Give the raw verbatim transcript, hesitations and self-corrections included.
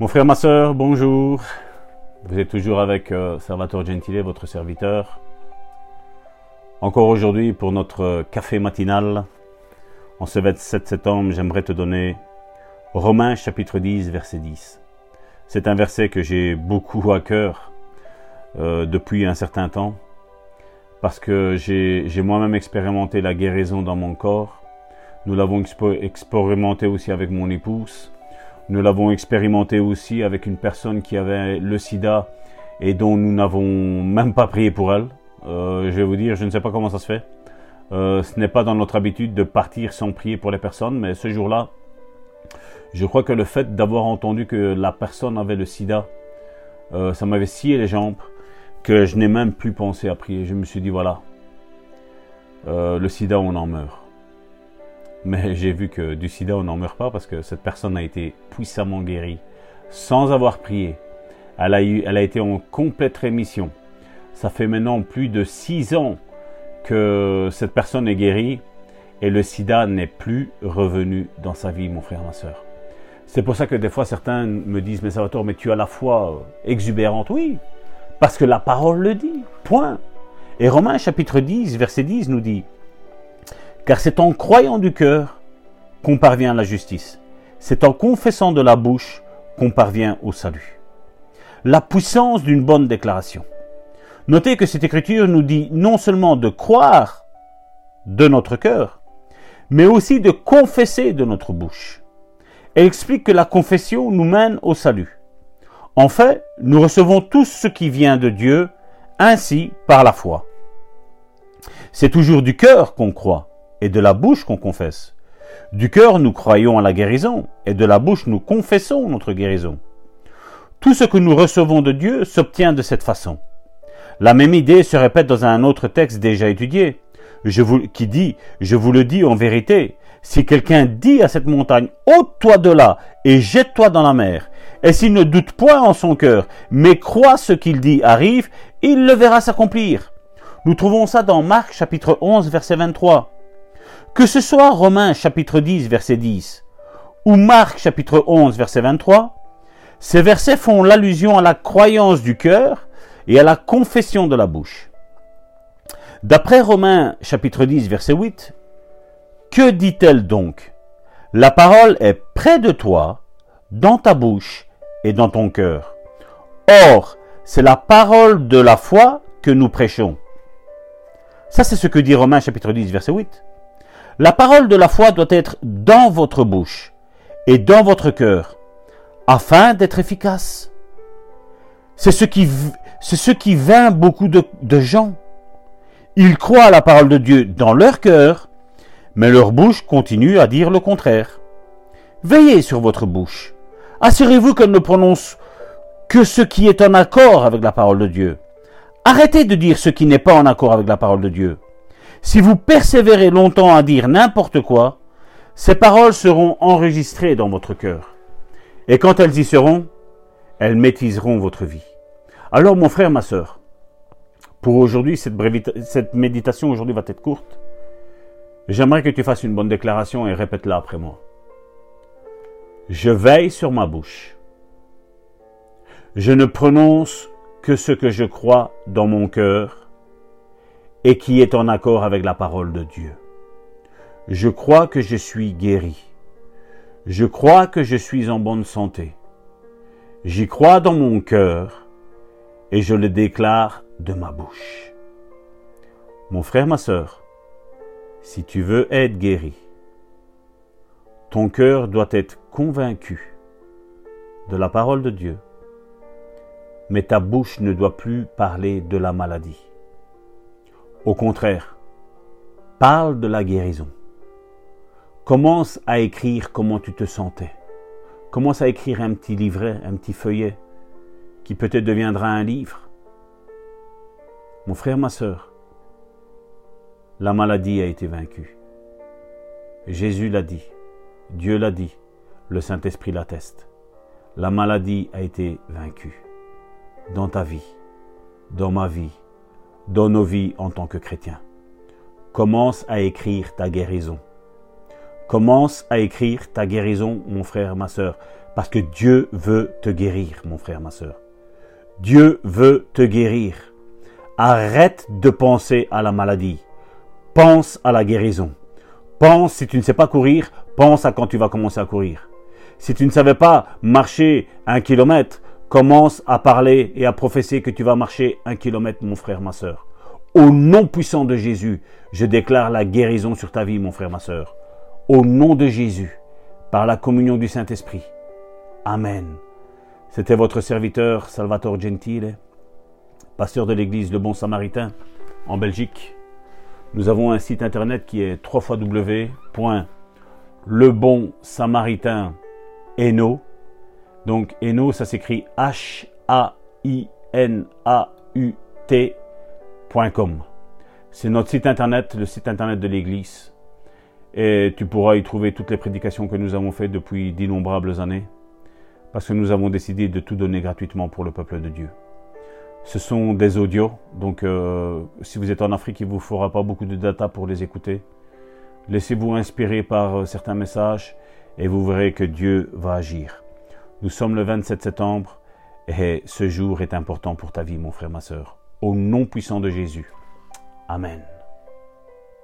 Mon frère, ma sœur, bonjour. Vous êtes toujours avec euh, Salvatore Gentile, votre serviteur. Encore aujourd'hui, pour notre café matinal, en ce vingt-sept septembre, j'aimerais te donner Romains chapitre dix, verset dix. C'est un verset que j'ai beaucoup à cœur euh, depuis un certain temps, parce que j'ai, j'ai moi-même expérimenté la guérison dans mon corps. Nous l'avons expo- expérimenté aussi avec mon épouse. Nous l'avons expérimenté aussi avec une personne qui avait le sida et dont nous n'avons même pas prié pour elle. Euh, je vais vous dire, je ne sais pas comment ça se fait. Euh, ce n'est pas dans notre habitude de partir sans prier pour les personnes, mais ce jour-là, je crois que le fait d'avoir entendu que la personne avait le sida, euh, ça m'avait scié les jambes, que je n'ai même plus pensé à prier. Je me suis dit, voilà, euh, le sida, on en meurt. Mais j'ai vu que du sida, on n'en meurt pas parce que cette personne a été puissamment guérie, sans avoir prié. Elle a, eu, elle a été en complète rémission. Ça fait maintenant plus de six ans que cette personne est guérie et le sida n'est plus revenu dans sa vie, mon frère, ma soeur. C'est pour ça que des fois, certains me disent « Mais Salvatore, mais tu as la foi exubérante. » Oui, parce que la parole le dit, point. Et Romains chapitre dix, verset dix nous dit: car c'est en croyant du cœur qu'on parvient à la justice. C'est en confessant de la bouche qu'on parvient au salut. La puissance d'une bonne déclaration. Notez que cette écriture nous dit non seulement de croire de notre cœur, mais aussi de confesser de notre bouche. Elle explique que la confession nous mène au salut. En fait, nous recevons tout ce qui vient de Dieu, ainsi par la foi. C'est toujours du cœur qu'on croit et de la bouche qu'on confesse. Du cœur, nous croyons à la guérison, et de la bouche, nous confessons notre guérison. Tout ce que nous recevons de Dieu s'obtient de cette façon. La même idée se répète dans un autre texte déjà étudié, je vous, qui dit « Je vous le dis en vérité, si quelqu'un dit à cette montagne « Ôte-toi de là et jette-toi dans la mer », et s'il ne doute point en son cœur, mais croit ce qu'il dit arrive, il le verra s'accomplir. » Nous trouvons ça dans Marc chapitre onze, verset vingt-trois. Que ce soit Romains chapitre dix, verset dix, ou Marc chapitre onze, verset vingt-trois, ces versets font l'allusion à la croyance du cœur et à la confession de la bouche. D'après Romains chapitre dix, verset huit, que dit-elle donc ? La parole est près de toi, dans ta bouche et dans ton cœur. Or, c'est la parole de la foi que nous prêchons. Ça, c'est ce que dit Romains chapitre dix, verset huit. La parole de la foi doit être dans votre bouche et dans votre cœur, afin d'être efficace. C'est ce qui, c'est ce qui vainc beaucoup de, de gens. Ils croient à la parole de Dieu dans leur cœur, mais leur bouche continue à dire le contraire. Veillez sur votre bouche. Assurez-vous qu'elle ne prononce que ce qui est en accord avec la parole de Dieu. Arrêtez de dire ce qui n'est pas en accord avec la parole de Dieu. Si vous persévérez longtemps à dire n'importe quoi, ces paroles seront enregistrées dans votre cœur. Et quand elles y seront, elles maîtriseront votre vie. Alors mon frère, ma sœur, pour aujourd'hui, cette, brévita- cette méditation aujourd'hui va être courte. J'aimerais que tu fasses une bonne déclaration et répète-la après moi. Je veille sur ma bouche. Je ne prononce que ce que je crois dans mon cœur et qui est en accord avec la parole de Dieu. Je crois que je suis guéri. Je crois que je suis en bonne santé. J'y crois dans mon cœur et je le déclare de ma bouche. Mon frère, ma sœur, si tu veux être guéri, ton cœur doit être convaincu de la parole de Dieu, mais ta bouche ne doit plus parler de la maladie. Au contraire, parle de la guérison. Commence à écrire comment tu te sentais. Commence à écrire un petit livret, un petit feuillet, qui peut-être deviendra un livre. Mon frère, ma sœur, la maladie a été vaincue. Jésus l'a dit, Dieu l'a dit, le Saint-Esprit l'atteste. La maladie a été vaincue. Dans ta vie, dans ma vie, dans nos vies en tant que chrétiens. Commence à écrire ta guérison. Commence à écrire ta guérison, mon frère, ma sœur, parce que Dieu veut te guérir, mon frère, ma sœur. Dieu veut te guérir. Arrête de penser à la maladie. Pense à la guérison. Pense, si tu ne sais pas courir, pense à quand tu vas commencer à courir. Si tu ne savais pas marcher un kilomètre, commence à parler et à professer que tu vas marcher un kilomètre, mon frère, ma sœur. Au nom puissant de Jésus, je déclare la guérison sur ta vie, mon frère, ma sœur. Au nom de Jésus, par la communion du Saint-Esprit. Amen. C'était votre serviteur Salvatore Gentile, pasteur de l'église Le Bon Samaritain en Belgique. Nous avons un site internet qui est w w w point lebonsamaritain point e u. Donc Eno, ça s'écrit H A I N A U T point com. C'est notre site internet, le site internet de l'église. Et tu pourras y trouver toutes les prédications que nous avons faites depuis d'innombrables années, parce que nous avons décidé de tout donner gratuitement pour le peuple de Dieu. Ce sont des audios, donc euh, si vous êtes en Afrique, il ne vous faudra pas beaucoup de data pour les écouter. Laissez-vous inspirer par euh, certains messages et vous verrez que Dieu va agir. Nous sommes le vingt-sept septembre et ce jour est important pour ta vie, mon frère, ma sœur. Au nom puissant de Jésus. Amen.